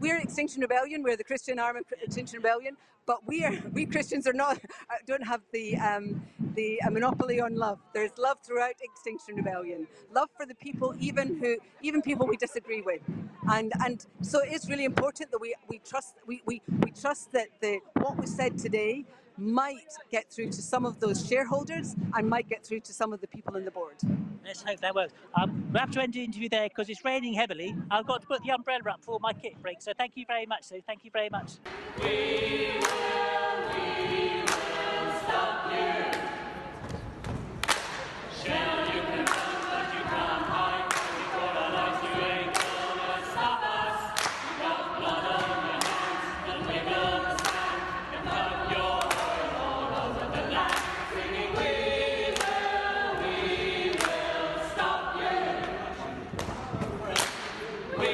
we're Extinction Rebellion. We're the Christian arm of Extinction Rebellion. But we Christians are not, don't have the monopoly on love. There's love throughout Extinction Rebellion. Love for the people, even people we disagree with. And so it's really important that we trust that what was said today might get through to some of those shareholders and might get through to some of the people on the board. Let's hope that works. We'll have to end the interview there because it's raining heavily. I've got to put the umbrella up before my kit breaks. So thank you very much, Sue. Thank you very much. We will stop you. Shell, you can run, but you can't hide. You've got our lives, you ain't gonna stop us. You've got blood on your hands, and we're gonna stand and put your oil all over the land, singing we will stop you. We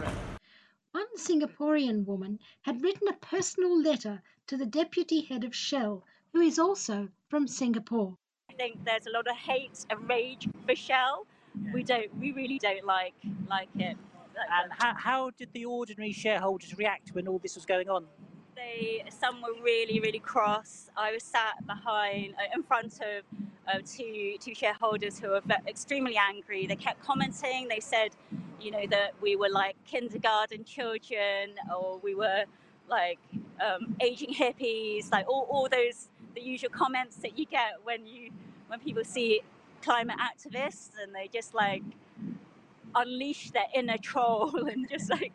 will stop you. One Singaporean woman had written a personal letter to the deputy head of Shell, who is also from Singapore. I think there's a lot of hate and rage for Shell. Yeah. We really don't like it. And how did the ordinary shareholders react when all this was going on? Some were really, really cross. I was sat in front of two shareholders who were extremely angry. They kept commenting. They said, you know, that we were like kindergarten children, or we were like aging hippies, like all those, the usual comments that you get when people see climate activists, and they just like unleash their inner troll and just like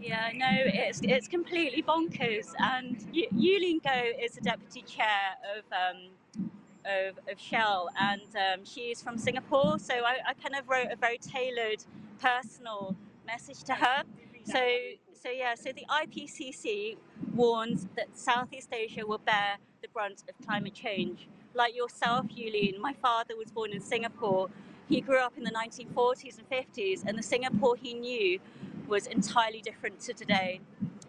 it's completely bonkers. And Yuleen Goh is the deputy chair of Shell, and she is from Singapore, so I kind of wrote a very tailored personal message to her. So the IPCC warns that Southeast Asia will bear the brunt of climate change. Like yourself, Yuleen, my father was born in Singapore. He grew up in the 1940s and 50s, and the Singapore he knew was entirely different to today.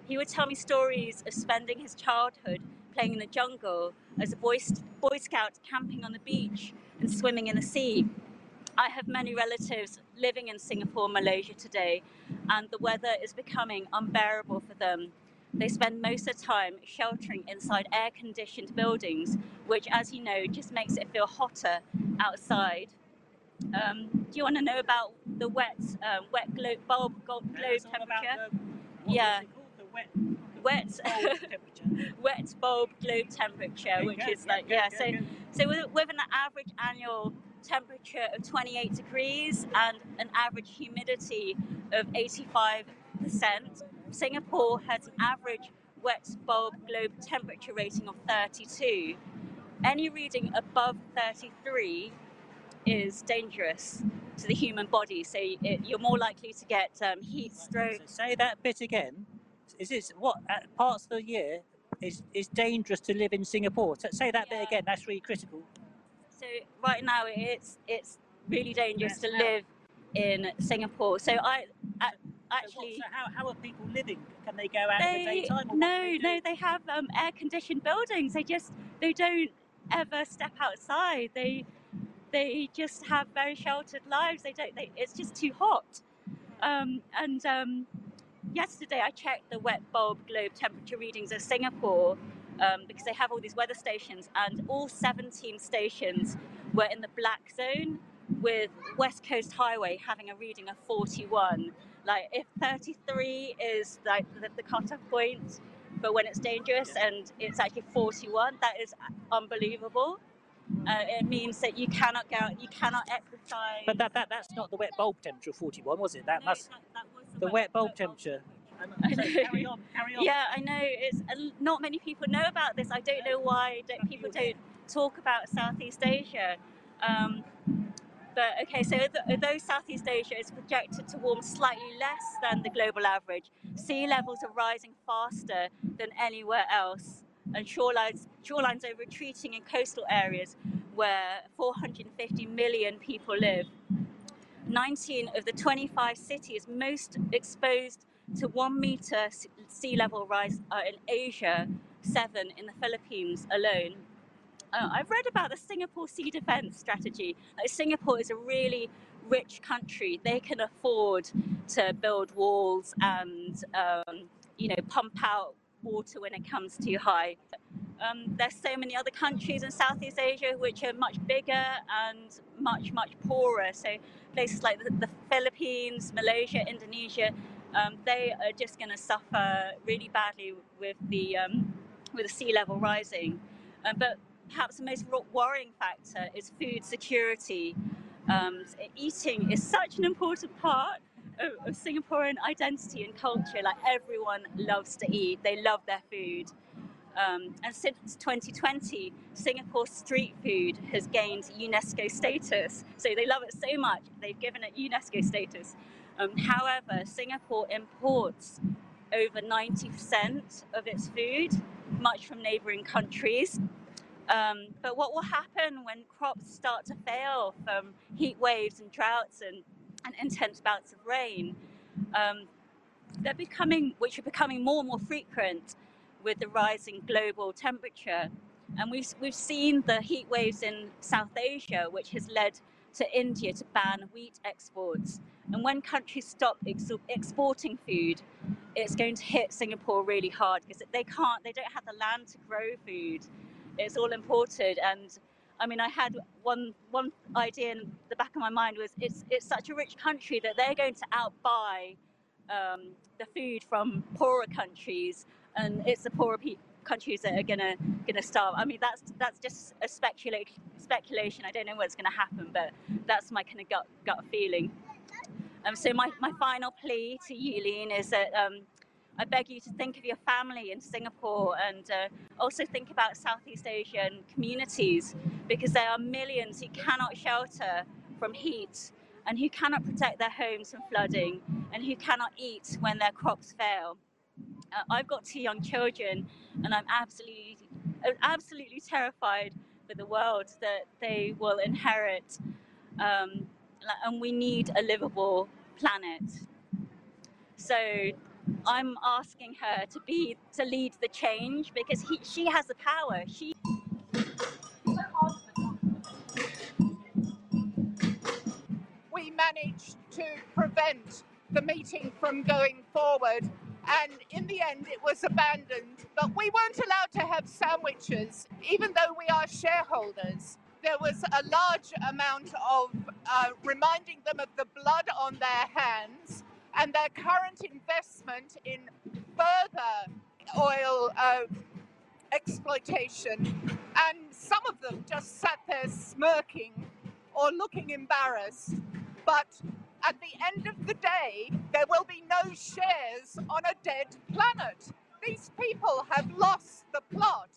He would tell me stories of spending his childhood playing in the jungle, as a Boy Scout, camping on the beach and swimming in the sea. I have many relatives living in Singapore, Malaysia today, and the weather is becoming unbearable for them. They spend most of the time sheltering inside air-conditioned buildings, which, as you know, just makes it feel hotter outside. Do you want to know about the wet globe temperature? Wet bulb globe temperature, which is like, yeah. So with an average annual temperature of 28 degrees and an average humidity of 85%. Singapore has an average wet bulb globe temperature rating of 32. Any reading above 33 is dangerous to the human body, so you're more likely to get heat stroke. So say that bit again. Is this what at parts of the year is dangerous to live in Singapore? So say that bit again. That's really critical. So right now it's really dangerous to live in Singapore. So how are people living? Can they go out in the daytime? No, they have air-conditioned buildings. They don't ever step outside. They just have very sheltered lives. It's just too hot. Yesterday I checked the wet bulb globe temperature readings of Singapore. Because they have all these weather stations, and all 17 stations were in the black zone, with West Coast Highway having a reading of 41. Like, if 33 is like the cutoff point, but when it's dangerous and it's actually 41, that is unbelievable. It means that you cannot go out, you cannot exercise. But that's not the wet bulb temperature of 41, was it? That no, must that was the wet bulb temperature. Carry on. Yeah, I know. It's not many people know about this. I don't know why people don't talk about Southeast Asia. But okay, so though Southeast Asia is projected to warm slightly less than the global average, sea levels are rising faster than anywhere else, and shorelines are retreating in coastal areas where 450 million people live. 19 of the 25 cities most exposed to 1 meter sea level rise are in Asia, 7 in the Philippines alone. I've read about the Singapore Sea Defence Strategy. Singapore is a really rich country. They can afford to build walls and pump out water when it comes too high. There's so many other countries in Southeast Asia which are much bigger and much poorer. So places like the Philippines, Malaysia, Indonesia, they are just going to suffer really badly with the sea level rising. But perhaps the most worrying factor is food security. Eating is such an important part of Singaporean identity and culture. Like, everyone loves to eat, they love their food. And since 2020, Singapore's street food has gained UNESCO status. So they love it so much, they've given it UNESCO status. However, Singapore imports over 90% of its food, much from neighbouring countries. But what will happen when crops start to fail from heat waves and droughts and intense bouts of rain? Which are becoming more and more frequent with the rising global temperature. And we've seen the heat waves in South Asia, which has led to India to ban wheat exports. And when countries stop exporting food, it's going to hit Singapore really hard because they don't have the land to grow food. It's all imported. And I mean, I had one idea in the back of my mind was it's such a rich country that they're going to outbuy the food from poorer countries, and it's the poorer countries that are gonna starve. I mean, that's just a speculation. I don't know what's gonna happen, but that's my kind of gut feeling. So my final plea to you, Lean, is that I beg you to think of your family in Singapore and also think about Southeast Asian communities, because there are millions who cannot shelter from heat and who cannot protect their homes from flooding and who cannot eat when their crops fail. I've got 2 young children and I'm absolutely terrified for the world that they will inherit, and we need a livable planet. So I'm asking her to lead the change, because she has the power. We managed to prevent the meeting from going forward, and in the end it was abandoned. But we weren't allowed to have sandwiches, even though we are shareholders. There was a large amount of reminding them of the blood on their hands and their current investment in further oil exploitation. And some of them just sat there smirking or looking embarrassed. But at the end of the day, there will be no shares on a dead planet. These people have lost the plot.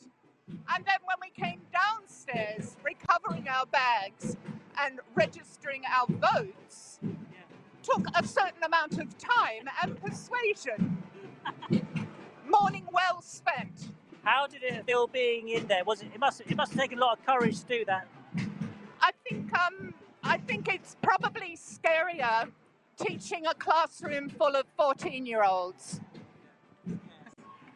And then when we came downstairs, recovering our bags and registering our votes, took a certain amount of time and persuasion. Morning well spent. How did it feel being in there? It must have taken a lot of courage to do that. I think it's probably scarier teaching a classroom full of 14-year-olds.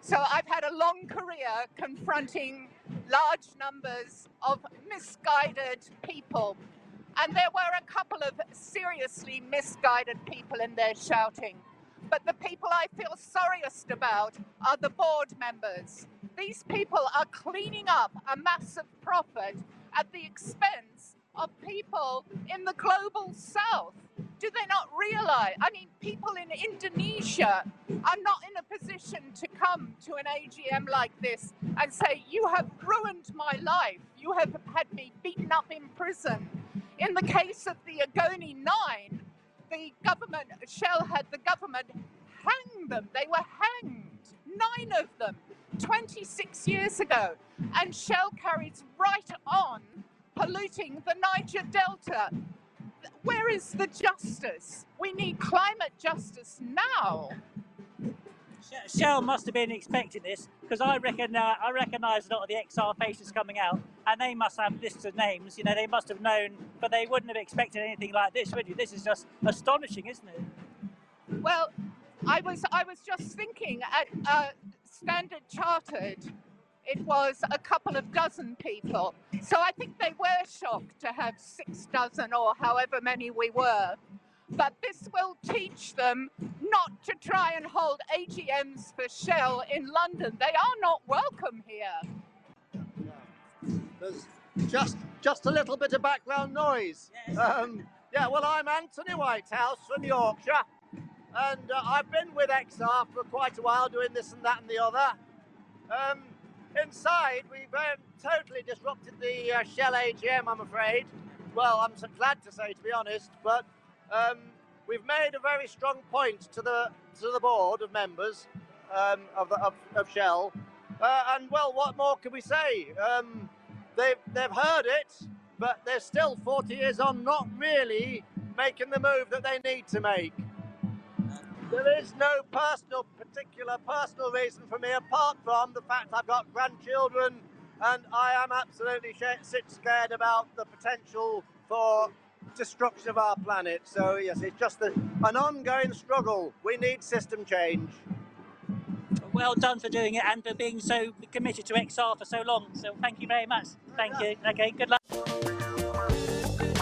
So I've had a long career confronting large numbers of misguided people. And there were a couple of seriously misguided people in their shouting. But the people I feel sorriest about are the board members. These people are cleaning up a massive profit at the expense of people in the global south Do they not realise? I mean, people in Indonesia are not in a position to come to an AGM like this and say, you have ruined my life. You have had me beaten up in prison. In the case of the Agoni 9, the government, Shell had the government hang them. They were hanged, 9 of them, 26 years ago. And Shell carries right on polluting the Niger Delta. Where is the justice? We need climate justice now. Shell must have been expecting this, because I recognise a lot of the XR faces coming out, and they must have lists of names. You know, they must have known, but they wouldn't have expected anything like this, would you? This is just astonishing, isn't it? Well, I was just thinking at Standard Chartered, it was a couple of dozen people. So I think they were shocked to have 6 dozen or however many we were. But this will teach them not to try and hold AGMs for Shell in London. They are not welcome here. There's just a little bit of background noise. Yes. Yeah, well, I'm Anthony Whitehouse from Yorkshire. And I've been with XR for quite a while, doing this and that and the other. Inside, we've totally disrupted the Shell AGM, I'm afraid. Well, I'm so glad to say, to be honest, but we've made a very strong point to the board of members of Shell. And, well, what more can we say? They've heard it, but they're still 40 years on not really making the move that they need to make. There is no particular personal reason for me, apart from the fact I've got grandchildren and I am absolutely scared about the potential for destruction of our planet. So yes, it's just an ongoing struggle. We need system change. Well done for doing it and for being so committed to XR for so long. So thank you very much. Thank you. Okay, good luck.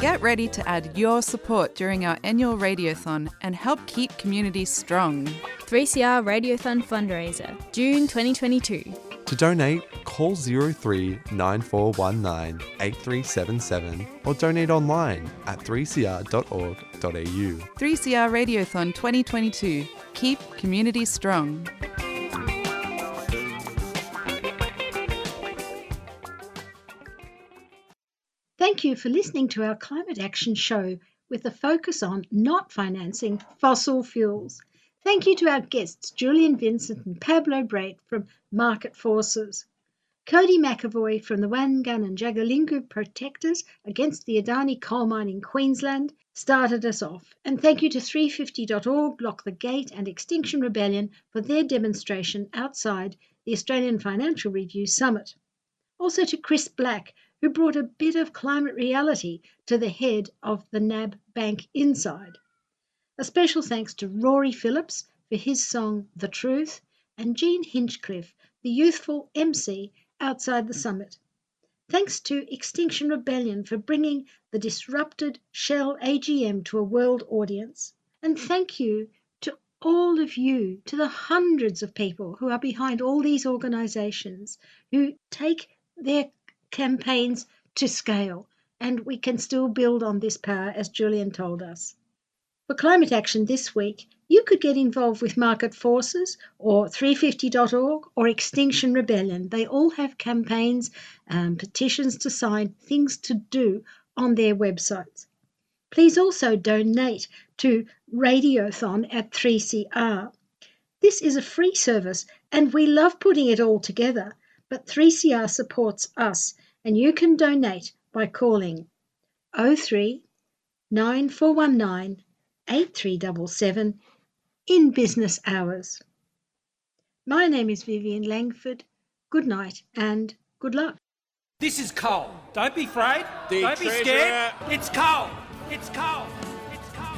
Get ready to add your support during our annual Radiothon and help keep communities strong. 3CR Radiothon Fundraiser, June 2022. To donate, call 03 9419 8377 or donate online at 3cr.org.au. 3CR Radiothon 2022. Keep communities strong. Thank you for listening to our Climate Action Show with a focus on not financing fossil fuels. Thank you to our guests, Julian Vincent and Pablo Brait from Market Forces, Cody McAvoy from the Wangan and Jagalingou Protectors Against the Adani Coal Mine in Queensland started us off. And thank you to 350.org, Lock the Gate and Extinction Rebellion for their demonstration outside the Australian Financial Review Summit. Also to Chris Black, who brought a bit of climate reality to the head of the NAB Bank Inside. A special thanks to Rory Phillips for his song, The Truth, and Jean Hinchcliffe, the youthful MC outside the summit. Thanks to Extinction Rebellion for bringing the disrupted Shell AGM to a world audience. And thank you to all of you, to the hundreds of people who are behind all these organisations, who take their campaigns to scale, and we can still build on this power, as Julian told us. For climate action this week, you could get involved with Market Forces or 350.org or Extinction Rebellion. They all have campaigns, petitions to sign, things to do on their websites. Please also donate to Radiothon at 3CR. This is a free service and we love putting it all together, but 3CR supports us, and you can donate by calling 03 9419 8377 in business hours. My name is Vivian Langford. Good night and good luck. This is coal. Don't be afraid. Don't be scared. It's coal. It's coal. It's coal.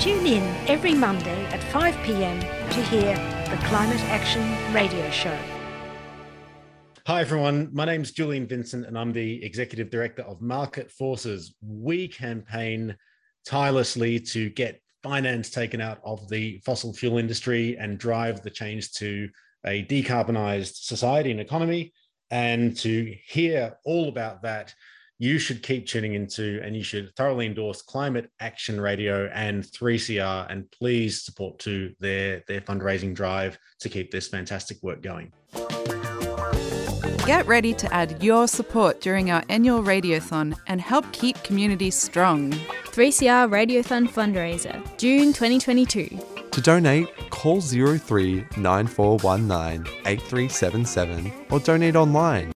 Tune in every Monday at 5 p.m. to hear the Climate Action Radio Show. Hi everyone, my name's Julian Vincent and I'm the Executive Director of Market Forces. We campaign tirelessly to get finance taken out of the fossil fuel industry and drive the change to a decarbonised society and economy. And to hear all about that, you should keep tuning into, and you should thoroughly endorse Climate Action Radio and 3CR, and please support to their fundraising drive to keep this fantastic work going. Get ready to add your support during our annual Radiothon and help keep communities strong. 3CR Radiothon Fundraiser, June 2022. To donate, call 03 9419 8377 or donate online.